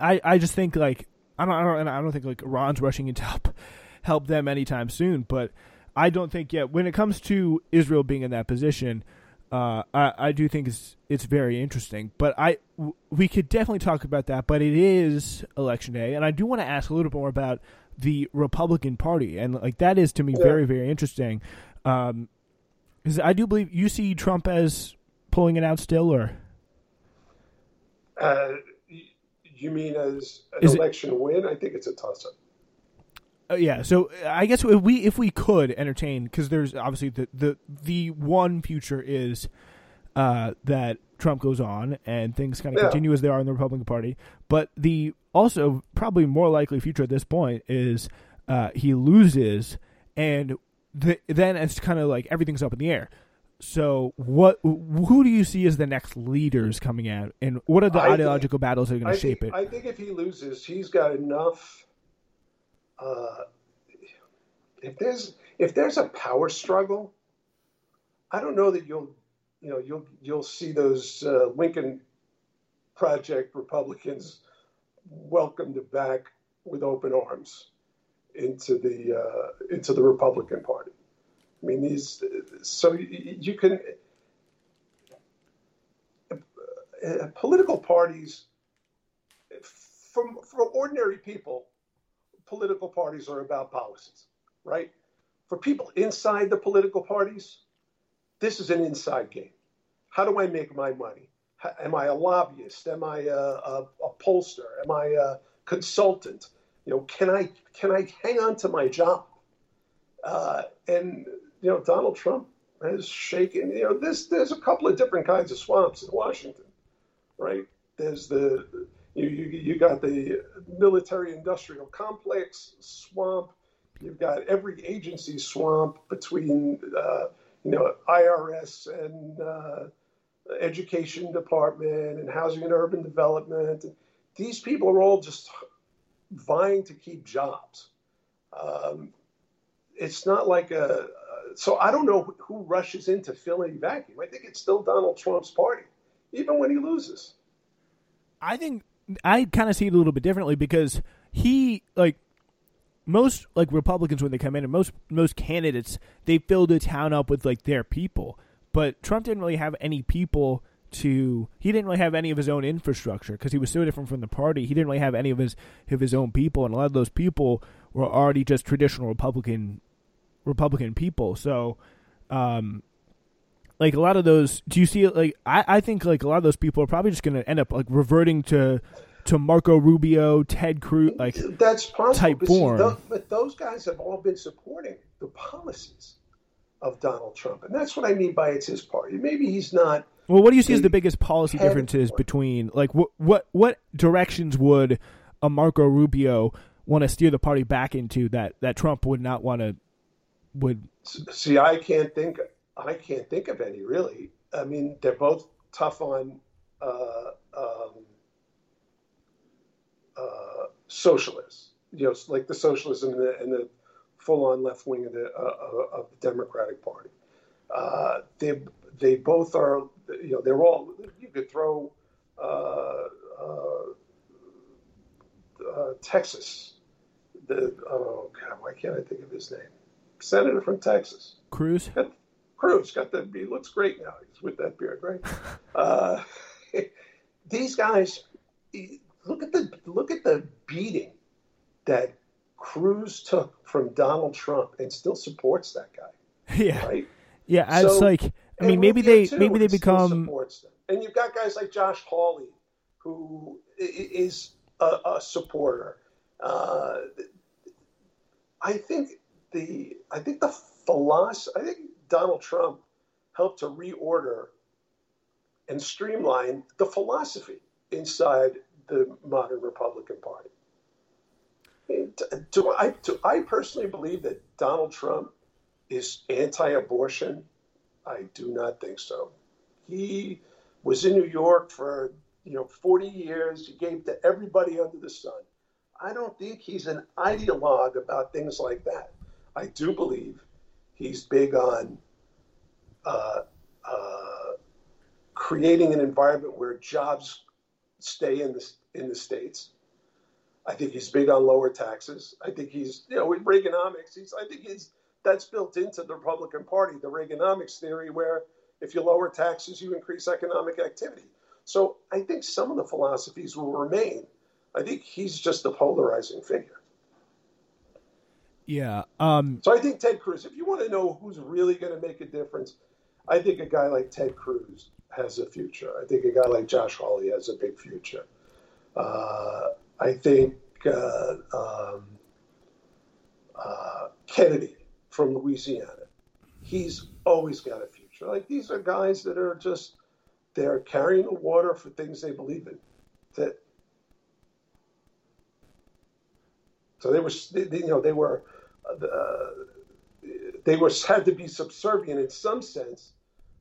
I I just think like I don't I don't and I don't think like Iran's rushing in to help help them anytime soon. But I don't think yet when it comes to Israel being in that position, uh, I I do think it's it's very interesting. But I w- we could definitely talk about that. But it is election day, and I do want to ask a little bit more about the Republican Party, and like that is to me yeah. very very interesting, because um, I do believe you see Trump as pulling it out still, or? Uh, you mean as an Is election it, win? I think it's a toss-up. Uh, yeah, so I guess if we if we could entertain, because there's obviously the, the, the one future is uh, that Trump goes on and things kind of yeah. continue as they are in the Republican Party. But the also probably more likely future at this point is uh, he loses, and the, then it's kind of like everything's up in the air. So what? Who do you see as the next leaders coming out, and what are the I ideological think, battles that are going to shape think, it? I think if he loses, he's got enough. Uh, if there's if there's a power struggle, I don't know that you'll you know you'll you'll see those uh, Lincoln Project Republicans welcomed back with open arms into the uh, into the Republican Party. I mean, these, so you can, uh, uh, political parties, from, for ordinary people, political parties are about policies, right? For people inside the political parties, this is an inside game. How do I make my money? How, am I a lobbyist? Am I a, a, a pollster? Am I a consultant? You know, can I, can I hang on to my job? Uh, and, You know, Donald Trump has shaken, you know, this, there's a couple of different kinds of swamps in Washington, right? There's the, you you, you got the military-industrial complex swamp. You've got every agency swamp between, uh, you know, I R S and uh, education department and housing and urban development. These people are all just vying to keep jobs. Um, it's not like a... So I don't know who rushes in to fill a vacuum. I think it's still Donald Trump's party, even when he loses. I think I kind of see it a little bit differently because he, like most like Republicans when they come in, and most most candidates, they fill the town up with like their people. But Trump didn't really have any people to – he didn't really have any of his own infrastructure because he was so different from the party. He didn't really have any of his, of his own people, and a lot of those people were already just traditional Republican Republican people. So, um, like a lot of those, do you see it? Like, I, I think like a lot of those people are probably just going to end up like reverting to, to Marco Rubio, Ted Cruz, like that's possible, type but born. See, those, but those guys have all been supporting the policies of Donald Trump. And that's what I mean by it's his party. Maybe he's not. Well, what do you see as the biggest policy differences between like what, what, what directions would a Marco Rubio want to steer the party back into that, that Trump would not want to, would see? I can't think. I can't think of any really. I mean, they're both tough on uh, um, uh, socialists. You know, like the socialism and the, and the full-on left wing of the uh, of the Democratic Party. Uh, they they both are. You know, they're all. You could throw uh, uh, uh, Texas. The oh God, why can't I think of his name? Senator from Texas, Cruz. Got, Cruz got that. He looks great now. He's with that beard, right? uh, these guys, look at the look at the beating that Cruz took from Donald Trump, and still supports that guy. Yeah, right? Yeah. So, it's like I mean, maybe they too, maybe they become. And you've got guys like Josh Hawley, who is a, a supporter. Uh, I think. The I think the philosophy I think Donald Trump helped to reorder and streamline the philosophy inside the modern Republican Party. Do I do I personally believe that Donald Trump is anti-abortion? I do not think so. He was in New York for you know forty years. He gave to everybody under the sun. I don't think he's an ideologue about things like that. I do believe he's big on uh, uh, creating an environment where jobs stay in the in the states. I think he's big on lower taxes. I think he's you know with Reaganomics. He's I think he's that's built into the Republican Party, the Reaganomics theory, where if you lower taxes, you increase economic activity. So I think some of the philosophies will remain. I think he's just the polarizing figure. Yeah. Um, so I think Ted Cruz, if you want to know who's really going to make a difference, I think a guy like Ted Cruz has a future. I think a guy like Josh Hawley has a big future. Uh, I think uh, um, uh, Kennedy from Louisiana, he's always got a future. Like, these are guys that are just, they're carrying the water for things they believe in. That so they were, they, you know, they were, uh, they were had to be subservient in some sense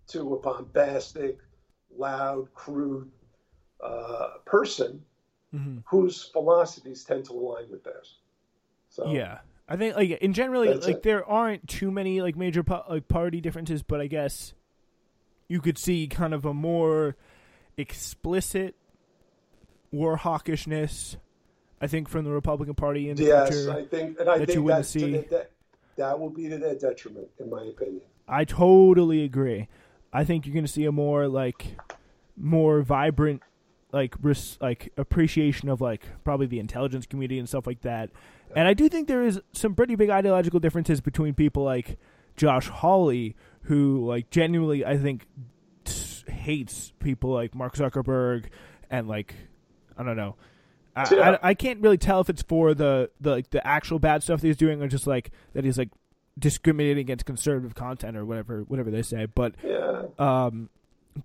to a bombastic, loud, crude uh, person mm-hmm. whose philosophies tend to align with theirs. So yeah, I think like in general, like it. There aren't too many like major po- like party differences, but I guess you could see kind of a more explicit war hawkishness, I think, from the Republican Party in the yes, future. Yes, I think, and I that think you wouldn't that's see. De- that will be to their detriment, in my opinion. I totally agree. I think you're going to see a more like, more vibrant, like res- like appreciation of like probably the intelligence community and stuff like that. Yeah. And I do think there is some pretty big ideological differences between people like Josh Hawley, who like genuinely I think t- hates people like Mark Zuckerberg and like I don't know. I, yeah. I, I can't really tell if it's for the, the like the actual bad stuff that he's doing or just like that he's like discriminating against conservative content or whatever whatever they say. But yeah. um,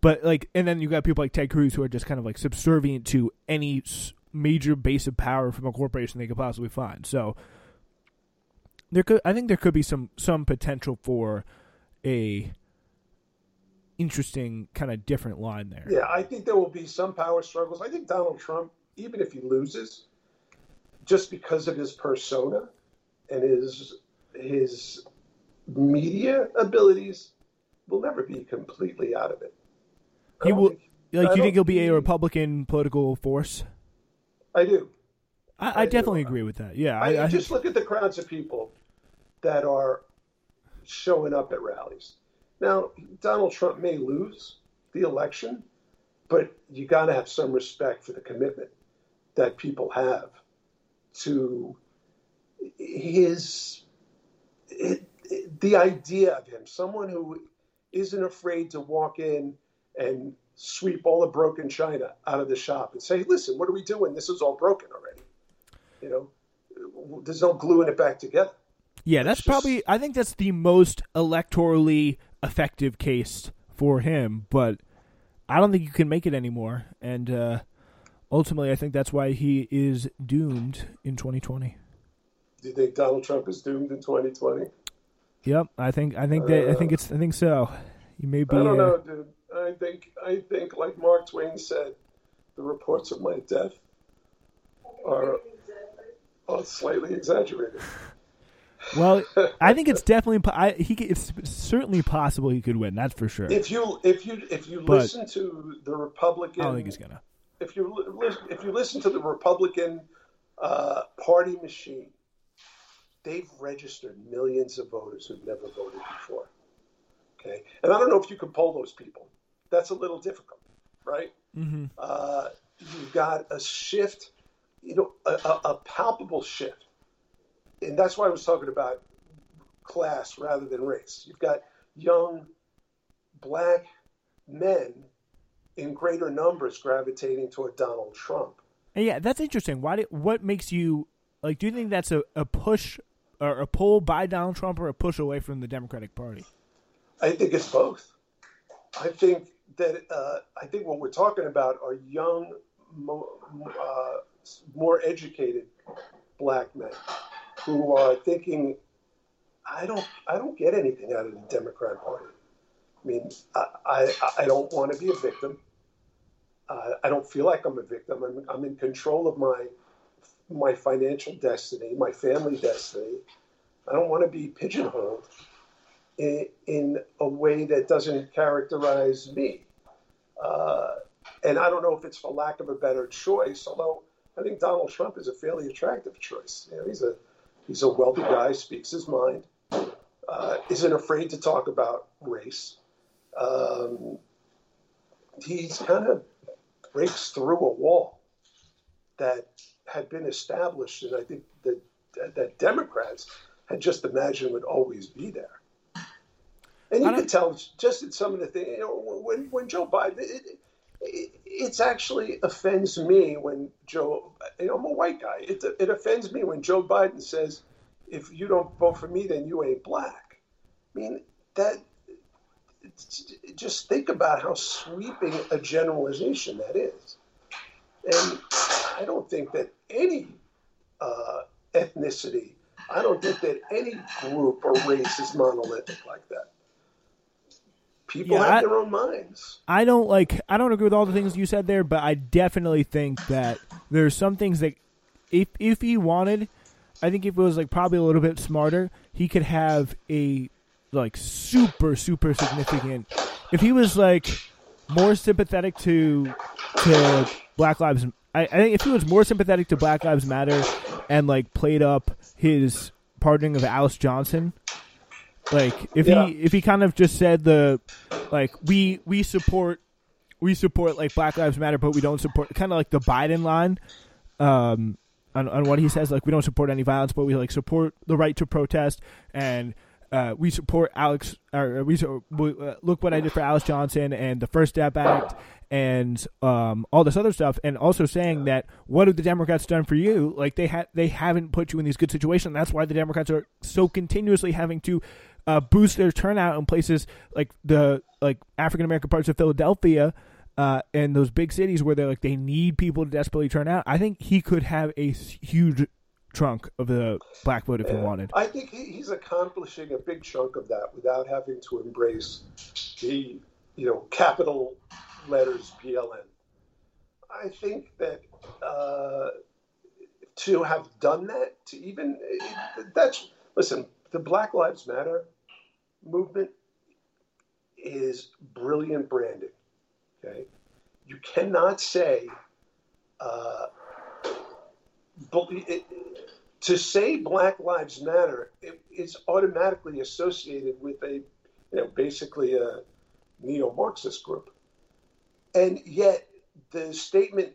but like and then you got people like Ted Cruz who are just kind of like subservient to any major base of power from a corporation they could possibly find. So there could I think there could be some some potential for a interesting kind of different line there. Yeah, I think there will be some power struggles. I think Donald Trump, even if he loses, just because of his persona and his his media abilities, will never be completely out of it. He will, think, like I you think he'll be a Republican political force? I do. I, I, I definitely do. agree with that. Yeah, I, I, I just I, look at the crowds of people that are showing up at rallies. Now, Donald Trump may lose the election, but you got to have some respect for the commitment that people have to his, his, the idea of him, someone who isn't afraid to walk in and sweep all the broken china out of the shop and say, listen, what are we doing? This is all broken already. You know, there's no gluing it back together. Yeah, that's just, probably, I think that's the most electorally effective case for him, but I don't think you can make it anymore. And uh, ultimately, I think that's why he is doomed in twenty twenty. Do you think Donald Trump is doomed in twenty twenty? Yep, I think I think uh, that I think it's I think so. You may be. I don't know, uh, dude. I think I think like Mark Twain said, the reports of my death are, are slightly exaggerated. Well, I think it's definitely I, he. It's certainly possible he could win. That's for sure. If you if you if you but listen to the Republican, I don't think he's gonna. If you if you listen to the Republican uh, party machine, they've registered millions of voters who've never voted before. Okay, and I don't know if you can poll those people. That's a little difficult, right? Mm-hmm. Uh, you've got a shift, you know, a, a, a palpable shift. And that's why I was talking about class rather than race. You've got young black men in greater numbers gravitating toward Donald Trump. And yeah, that's interesting. Why? Do, what makes you like? Do you think that's a, a push or a pull by Donald Trump or a push away from the Democratic Party? I think it's both. I think that uh, I think what we're talking about are young, more, uh, more educated black men who are thinking, I don't, I don't get anything out of the Democrat Party. I mean, I, I, I don't want to be a victim. Uh, I don't feel like I'm a victim. I'm, I'm in control of my, my financial destiny, my family destiny. I don't want to be pigeonholed in, in a way that doesn't characterize me. Uh, and I don't know if it's for lack of a better choice, although I think Donald Trump is a fairly attractive choice. You know, he's a He's a wealthy guy, speaks his mind, uh, isn't afraid to talk about race. Um, he's kind of breaks through a wall that had been established, and I think that that Democrats had just imagined would always be there. And you can tell just at some of the things, you know, when, when Joe Biden, it, it, it's actually offends me when Joe, you know, I'm a white guy. It, it offends me when Joe Biden says, if you don't vote for me, then you ain't black. I mean, that, just think about how sweeping a generalization that is. And I don't think that any uh, ethnicity, I don't think that any group or race is monolithic like that. People yeah, have I, their own minds. I don't like. I don't agree with all the things you said there, but I definitely think that there's some things that, if if he wanted, I think if it was like probably a little bit smarter, he could have a like super super significant. If he was like more sympathetic to to Black Lives, I, I think if he was more sympathetic to Black Lives Matter and like played up his pardoning of Alice Johnson. Like if yeah. he if he kind of just said the like we we support we support like Black Lives Matter, but we don't support kind of like the Biden line um, on on what he says, like we don't support any violence, but we like support the right to protest, and uh, we support Alex or we uh, look what I did for Alice Johnson and the First Step Act and um, all this other stuff, and also saying that what have the Democrats done for you? Like they ha- they haven't put you in these good situations. That's why the Democrats are so continuously having to. Uh, boost their turnout in places like the like African American parts of Philadelphia uh, and those big cities where they like they need people to desperately turn out. I think he could have a huge chunk of the black vote if yeah. he wanted. I think he's accomplishing a big chunk of that without having to embrace the you know capital letters P L M. I think that uh, to have done that, to even that's listen. The Black Lives Matter movement is brilliant branding. Okay, you cannot say uh, it, to say Black Lives Matter it, is automatically associated with a, you know, basically a neo-Marxist group, and yet the statement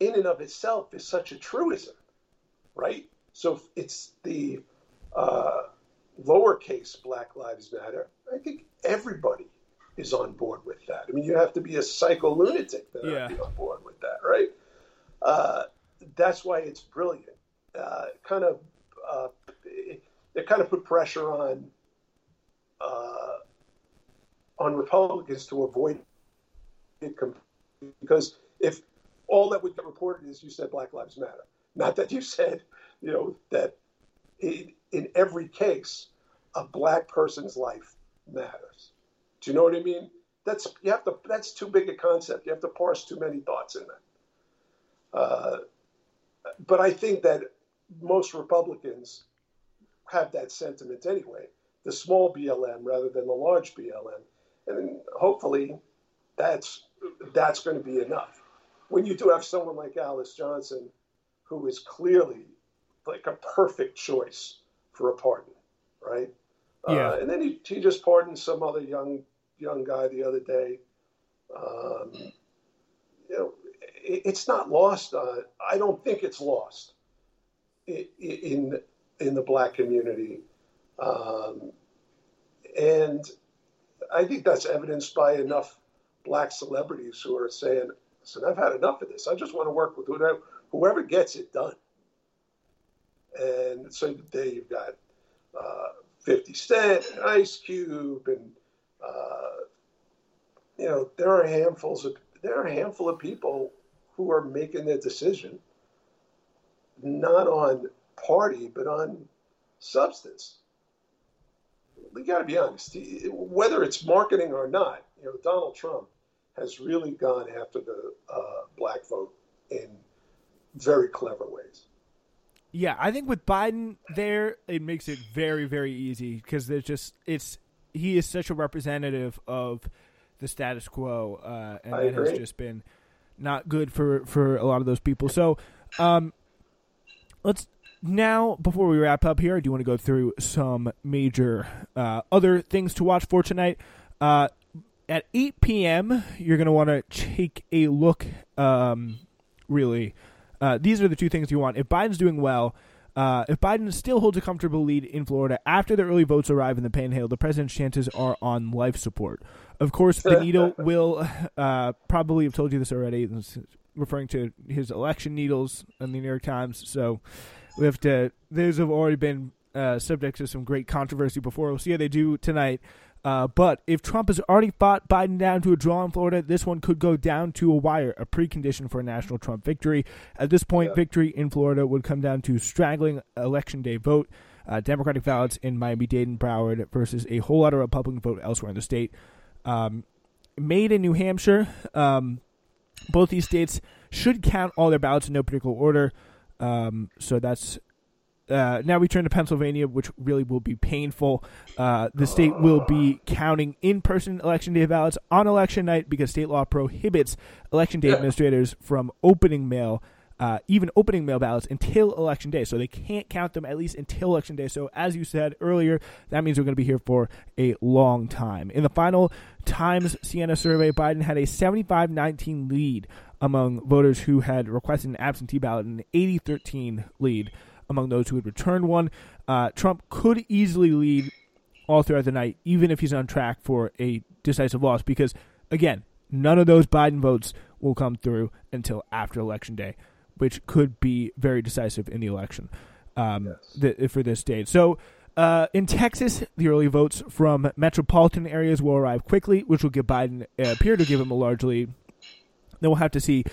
in and of itself is such a truism, right? So it's the uh, lowercase Black Lives Matter, I think everybody is on board with that. I mean, you have to be a psycho lunatic to yeah. be on board with that, right? Uh, that's why it's brilliant. Uh, kind of, uh, it, it kind of put pressure on uh, on Republicans to avoid it completely, because if all that would get reported is you said Black Lives Matter, not that you said, you know, that it, in every case, a black person's life matters. Do you know what I mean? That's you have to. That's too big a concept. You have to parse too many thoughts in that. Uh, but I think that most Republicans have that sentiment anyway. The small B L M rather than the large B L M, and hopefully, that's that's going to be enough. When you do have someone like Alice Johnson, who is clearly like a perfect choice for a pardon, right? Yeah. Uh, and then he, he just pardoned some other young young guy the other day. Um, you know, it, it's not lost. On, I don't think it's lost in in, in the black community, um, and I think that's evidenced by enough black celebrities who are saying, "Listen, I've had enough of this. I just want to work with whoever whoever gets it done." And so today you've got uh, Fifty Cent and Ice Cube, and uh, you know there are handfuls of there are a handful of people who are making their decision not on party but on substance. We got to be honest, whether it's marketing or not. You know, Donald Trump has really gone after the uh, black vote in very clever ways. Yeah, I think with Biden there, it makes it very, very easy because there's just it's he is such a representative of the status quo, uh, and I that agree. Has just been not good for, for a lot of those people. So, um, let's now before we wrap up here, I do want to go through some major uh, other things to watch for tonight. Uh, at eight p.m., you're going to want to take a look. Um, really. Uh, these are the two things you want. If Biden's doing well, Uh, if Biden still holds a comfortable lead in Florida after the early votes arrive in the Panhandle, the president's chances are on life support. Of course, Benito will uh, probably have told you this already, referring to his election needles in the New York Times. So we have to. Those have already been uh, subject to some great controversy before. We'll see how they do tonight. Uh, but if Trump has already fought Biden down to a draw in Florida, this one could go down to a wire, a precondition for a national Trump victory. At this point, yeah. victory in Florida would come down to straggling election day vote, uh, Democratic ballots in Miami-Dade and Broward versus a whole lot of Republican vote elsewhere in the state. Um, made in New Hampshire, um, both these states should count all their ballots in no particular order. Um, so that's... Uh, now we turn to Pennsylvania, which really will be painful. Uh, the state will be counting in-person election day ballots on election night because state law prohibits election day administrators from opening mail, uh, even opening mail ballots until election day. So they can't count them at least until election day. So as you said earlier, that means we're going to be here for a long time. In the final Times Siena survey, Biden had a seventy-five nineteen lead among voters who had requested an absentee ballot and an eighty thirteen lead among those who had returned one. Uh, Trump could easily lead all throughout the night, even if he's on track for a decisive loss, because, again, none of those Biden votes will come through until after Election Day, which could be very decisive in the election um, yes. th- for this state. So uh, in Texas, the early votes from metropolitan areas will arrive quickly, which will give Biden, uh, appear to give him a large lead. Then we'll have to see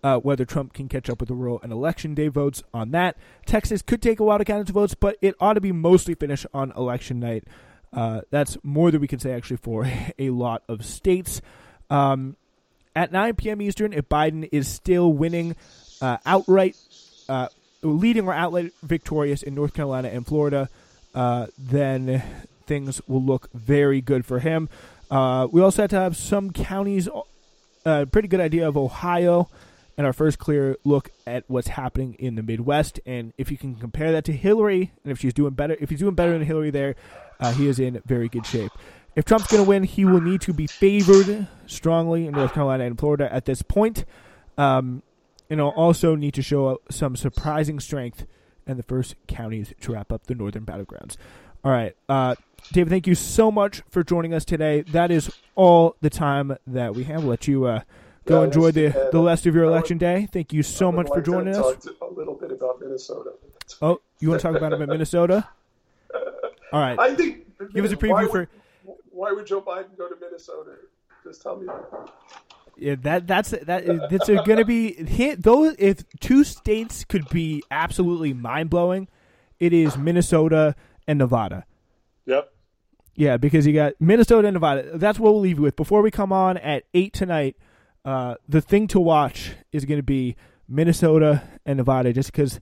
Uh, whether Trump can catch up with the rural and election day votes on that. Texas could take a while to count its votes, but it ought to be mostly finished on election night. Uh, that's more than we can say, actually, for a lot of states. Um, at nine p.m. Eastern, if Biden is still winning uh, outright, uh, leading or outright victorious in North Carolina and Florida, uh, then things will look very good for him. Uh, we also have to have some counties, a uh, pretty good idea of Ohio, and our first clear look at what's happening in the Midwest. And if you can compare that to Hillary, and if she's doing better, if he's doing better than Hillary there, uh, he is in very good shape. If Trump's going to win, he will need to be favored strongly in North Carolina and Florida at this point. Um, and he'll also need to show some surprising strength in the first counties to wrap up the northern battlegrounds. All right. Uh, David, thank you so much for joining us today. That is all the time that we have. We'll let you... Uh, Go enjoy the, the rest of your election day. Thank you so much for joining us. I would like to talk a little bit about Minnesota. Oh, you want to talk about him in Minnesota? All right. I think. Give us a preview for. Why would Joe Biden go to Minnesota? Just tell me that. Yeah, that that's that. That's going to be those. If two states could be absolutely mind blowing, it is Minnesota and Nevada. Yep. Yeah, because you got Minnesota and Nevada. That's what we'll leave you with before we come on at eight tonight. Uh, the thing to watch is going to be Minnesota and Nevada, just because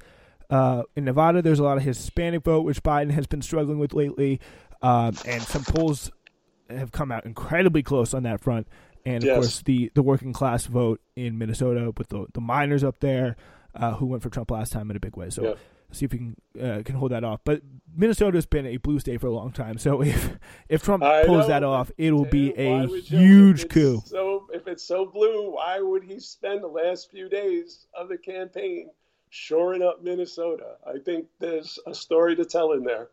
uh, in Nevada there's a lot of Hispanic vote, which Biden has been struggling with lately, um, and some polls have come out incredibly close on that front. And, of yes. course, the, the working class vote in Minnesota with the, the miners up there uh, who went for Trump last time in a big way. So yeah. see if we can uh, can hold that off. But Minnesota has been a blue state for a long time. So if if Trump I pulls know. that off, it will be a huge you, coup. So if it's so blue, why would he spend the last few days of the campaign shoring up Minnesota? I think there's a story to tell in there.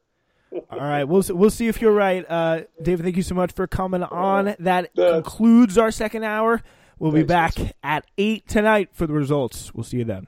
All right, we'll we'll see if you're right, uh, David. Thank you so much for coming on. That uh, concludes our second hour. We'll be back at eight tonight for the results. We'll see you then.